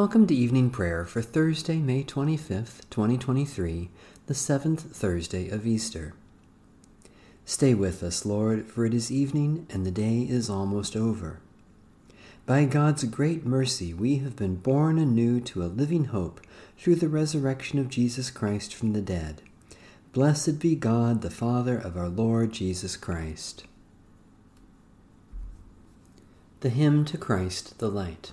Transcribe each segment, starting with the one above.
Welcome to Evening Prayer for Thursday, May 25th, 2023, the seventh Thursday of Easter. Stay with us, Lord, for it is evening and the day is almost over. By God's great mercy, we have been born anew to a living hope through the resurrection of Jesus Christ from the dead. Blessed be God, the Father of our Lord Jesus Christ. The Hymn to Christ the Light.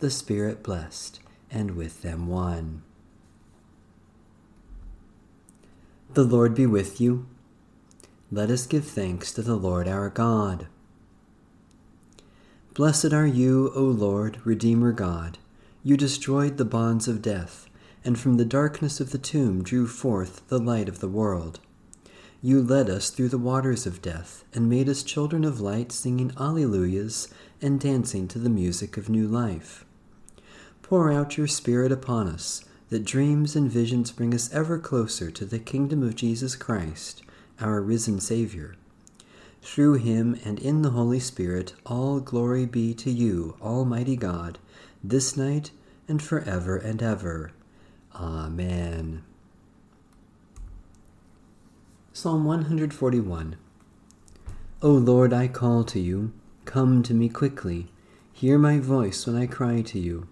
the Spirit blessed, and with them one. The Lord be with you. Let us give thanks to the Lord our God. Blessed are you, O Lord, Redeemer God. You destroyed the bonds of death, and from the darkness of the tomb drew forth the light of the world. You led us through the waters of death, and made us children of light, singing alleluias and dancing to the music of new life. Pour out your Spirit upon us, that dreams and visions bring us ever closer to the kingdom of Jesus Christ, our risen Savior. Through him and in the Holy Spirit, all glory be to you, Almighty God, this night and forever and ever. Amen. Psalm 141. O Lord, I call to you. Come to me quickly. Hear my voice when I cry to you.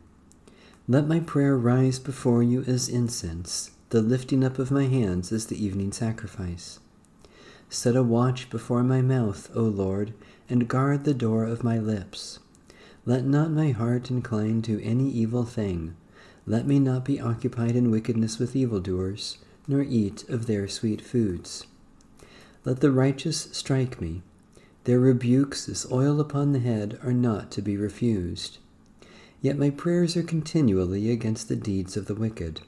Let my prayer rise before you as incense, the lifting up of my hands as the evening sacrifice. Set a watch before my mouth, O Lord, and guard the door of my lips. Let not my heart incline to any evil thing. Let me not be occupied in wickedness with evildoers, nor eat of their sweet foods. Let the righteous strike me. Their rebukes as oil upon the head are not to be refused. Yet my prayers are continually against the deeds of the wicked.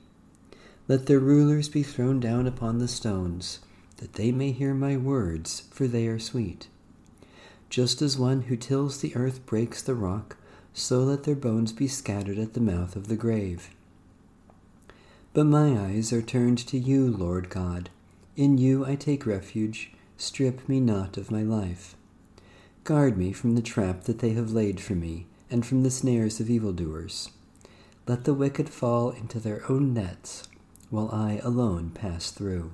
Let their rulers be thrown down upon the stones, that they may hear my words, for they are sweet. Just as one who tills the earth breaks the rock, so let their bones be scattered at the mouth of the grave. But my eyes are turned to you, Lord God. In you I take refuge. Strip me not of my life. Guard me from the trap that they have laid for me, and from the snares of evildoers. Let the wicked fall into their own nets, while I alone pass through.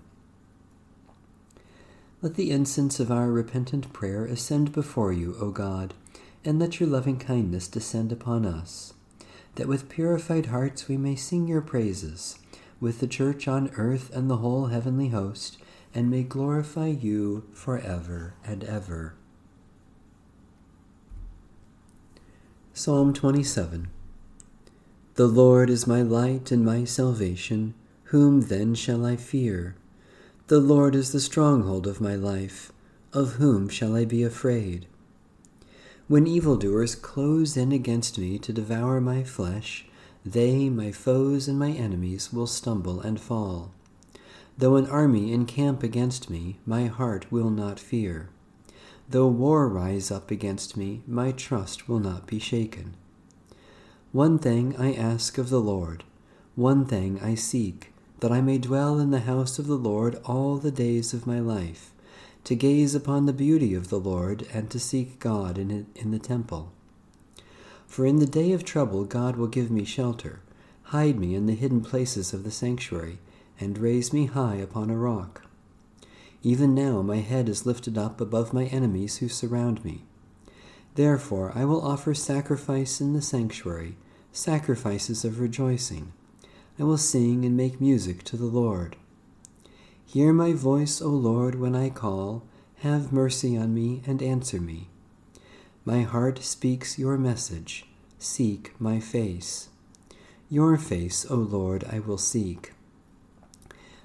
Let the incense of our repentant prayer ascend before you, O God, and let your loving kindness descend upon us, that with purified hearts we may sing your praises, with the church on earth and the whole heavenly host, and may glorify you forever and ever. Psalm 27. The Lord is my light and my salvation. Whom then shall I fear? The Lord is the stronghold of my life. Of whom shall I be afraid? When evildoers close in against me to devour my flesh, they, my foes and my enemies, will stumble and fall. Though an army encamp against me, my heart will not fear. Though war rise up against me, my trust will not be shaken. One thing I ask of the Lord, one thing I seek, that I may dwell in the house of the Lord all the days of my life, to gaze upon the beauty of the Lord and to seek God in the temple. For in the day of trouble God will give me shelter, hide me in the hidden places of the sanctuary, and raise me high upon a rock. Even now my head is lifted up above my enemies who surround me. Therefore I will offer sacrifice in the sanctuary, sacrifices of rejoicing. I will sing and make music to the Lord. Hear my voice, O Lord, when I call. Have mercy on me and answer me. My heart speaks your message. Seek my face. Your face, O Lord, I will seek.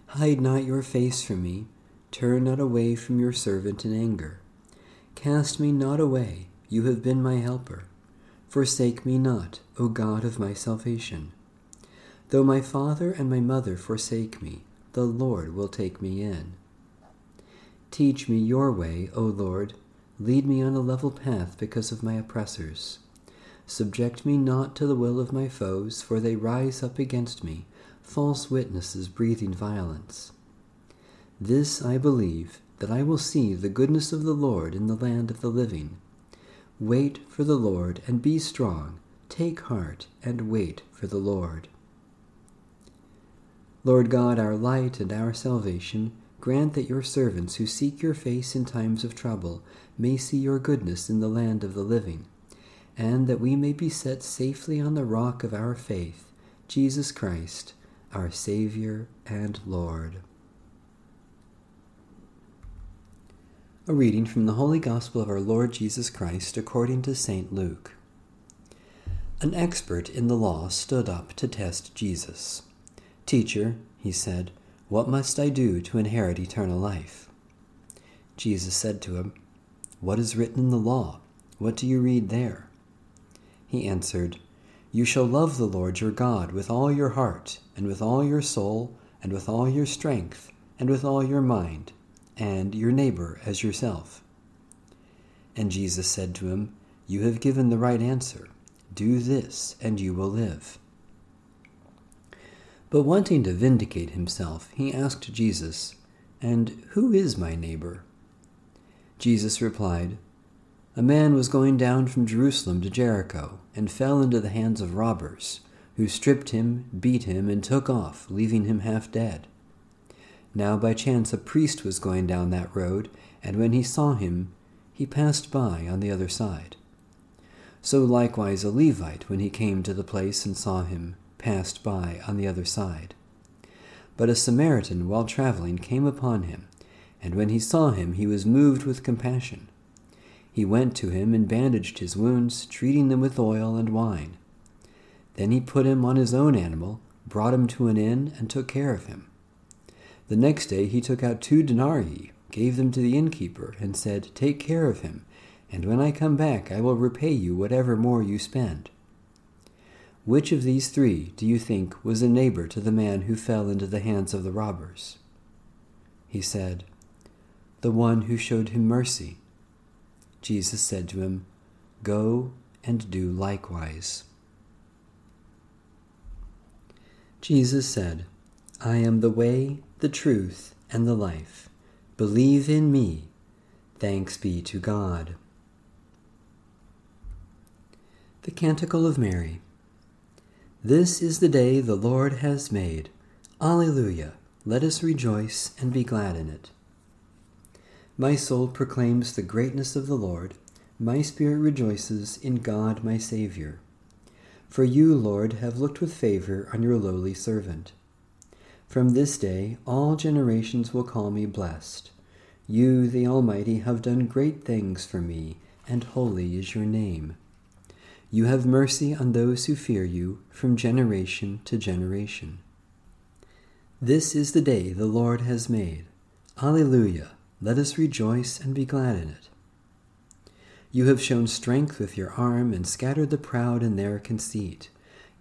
Hide not your face from me. Turn not away from your servant in anger. Cast me not away, You have been my helper. Forsake me not, O God of my salvation. Though my father and my mother forsake me, the Lord will take me in. Teach me your way, O Lord. Lead me on a level path because of my oppressors. Subject me not to the will of my foes, for they rise up against me, false witnesses breathing violence. This I believe, that I will see the goodness of the Lord in the land of the living. Wait for the Lord and be strong. Take heart and wait for the Lord. Lord God, our light and our salvation, grant that your servants who seek your face in times of trouble may see your goodness in the land of the living, and that we may be set safely on the rock of our faith, Jesus Christ, our Savior and Lord. A reading from the Holy Gospel of our Lord Jesus Christ according to St. Luke. An expert in the law stood up to test Jesus. "Teacher," he said, "what must I do to inherit eternal life?" Jesus said to him, "What is written in the law? What do you read there?" He answered, "You shall love the Lord your God with all your heart, and with all your soul, and with all your strength, and with all your mind, and your neighbor as yourself." And Jesus said to him, "You have given the right answer. Do this, and you will live." But wanting to vindicate himself, he asked Jesus, "And who is my neighbor?" Jesus replied, "A man was going down from Jerusalem to Jericho and fell into the hands of robbers, who stripped him, beat him, and took off, leaving him half dead. Now by chance a priest was going down that road, and when he saw him, he passed by on the other side. So likewise a Levite, when he came to the place and saw him, passed by on the other side. But a Samaritan, while traveling, came upon him, and when he saw him, he was moved with compassion. He went to him and bandaged his wounds, treating them with oil and wine. Then he put him on his own animal, brought him to an inn, and took care of him. The next day he took out 2 denarii, gave them to the innkeeper, and said, 'Take care of him, and when I come back I will repay you whatever more you spend.' Which of these 3 do you think was a neighbor to the man who fell into the hands of the robbers?" He said, "The one who showed him mercy." Jesus said to him, "Go and do likewise." Jesus said, "I am the way, the truth, and the life. Believe in me. Thanks be to God." The Canticle of Mary. This is the day the Lord has made. Alleluia! Let us rejoice and be glad in it. My soul proclaims the greatness of the Lord. My spirit rejoices in God my Savior. For you, Lord, have looked with favor on your lowly servant. From this day all generations will call me blessed. You, the Almighty, have done great things for me, and holy is your name. You have mercy on those who fear you from generation to generation. This is the day the Lord has made. Alleluia! Let us rejoice and be glad in it. You have shown strength with your arm and scattered the proud in their conceit,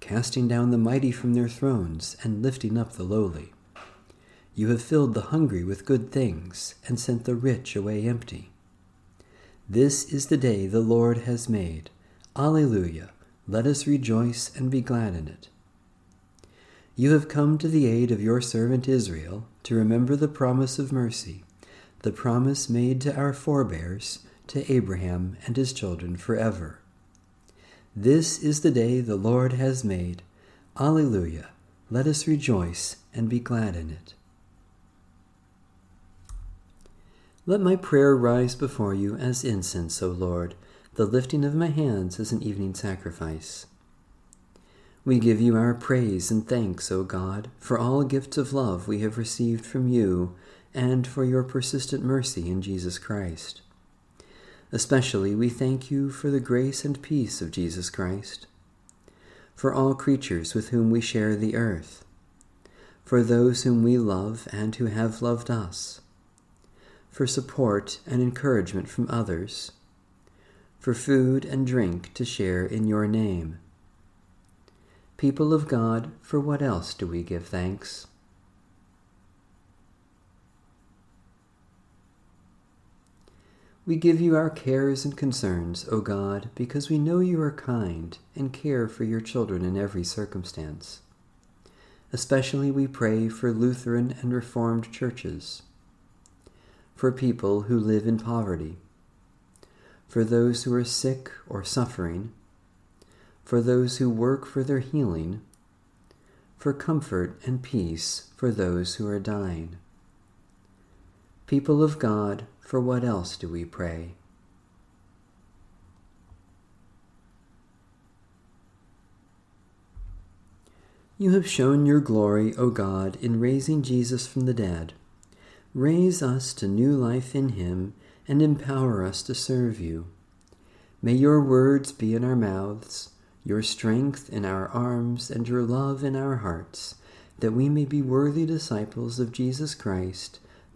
casting down the mighty from their thrones and lifting up the lowly. You have filled the hungry with good things and sent the rich away empty. This is the day the Lord has made. Alleluia! Let us rejoice and be glad in it. You have come to the aid of your servant Israel, to remember the promise of mercy, the promise made to our forebears, to Abraham and his children forever. This is the day the Lord has made. Alleluia! Let us rejoice and be glad in it. Let my prayer rise before you as incense, O Lord, the lifting of my hands as an evening sacrifice. We give you our praise and thanks, O God, for all gifts of love we have received from you and for your persistent mercy in Jesus Christ. Especially we thank you for the grace and peace of Jesus Christ, for all creatures with whom we share the earth, for those whom we love and who have loved us, for support and encouragement from others, for food and drink to share in your name. People of God, for what else do we give thanks? We give you our cares and concerns, O God, because we know you are kind and care for your children in every circumstance. Especially we pray for Lutheran and Reformed churches, for people who live in poverty, for those who are sick or suffering, for those who work for their healing, for comfort and peace for those who are dying. People of God, for what else do we pray? You have shown your glory, O God, in raising Jesus from the dead. Raise us to new life in him and empower us to serve you. May your words be in our mouths, your strength in our arms, and your love in our hearts, that we may be worthy disciples of Jesus Christ,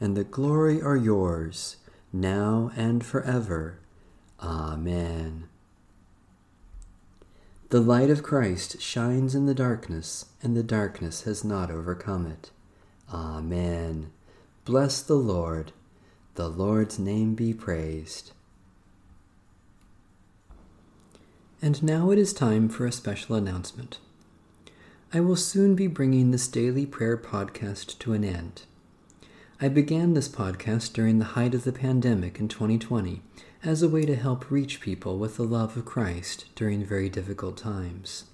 and the glory are yours, now and forever. Amen. The light of Christ shines in the darkness, and the darkness has not overcome it. Amen. Bless the Lord. The Lord's name be praised. And now it is time for a special announcement. I will soon be bringing this daily prayer podcast to an end. I began this podcast during the height of the pandemic in 2020 as a way to help reach people with the love of Christ during very difficult times.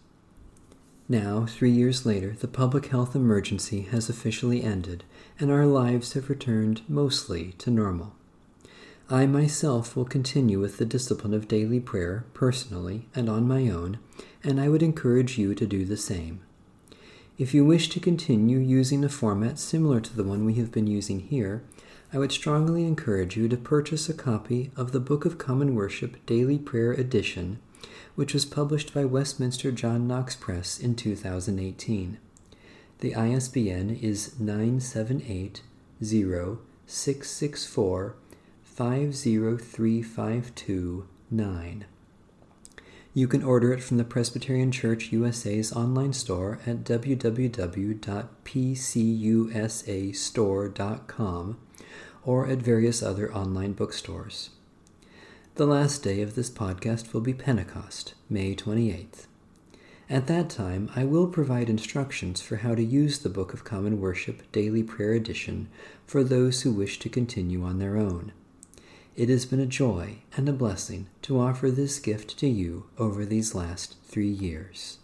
Now, 3 years later, the public health emergency has officially ended, and our lives have returned mostly to normal. I myself will continue with the discipline of daily prayer, personally and on my own, and I would encourage you to do the same. If you wish to continue using a format similar to the one we have been using here, I would strongly encourage you to purchase a copy of the Book of Common Worship Daily Prayer Edition, which was published by Westminster John Knox Press in 2018. The ISBN is 978-0664-503529. You can order it from the Presbyterian Church USA's online store at www.pcusastore.com or at various other online bookstores. The last day of this podcast will be Pentecost, May 28th. At that time, I will provide instructions for how to use the Book of Common Worship Daily Prayer Edition for those who wish to continue on their own. It has been a joy and a blessing to offer this gift to you over these last 3 years.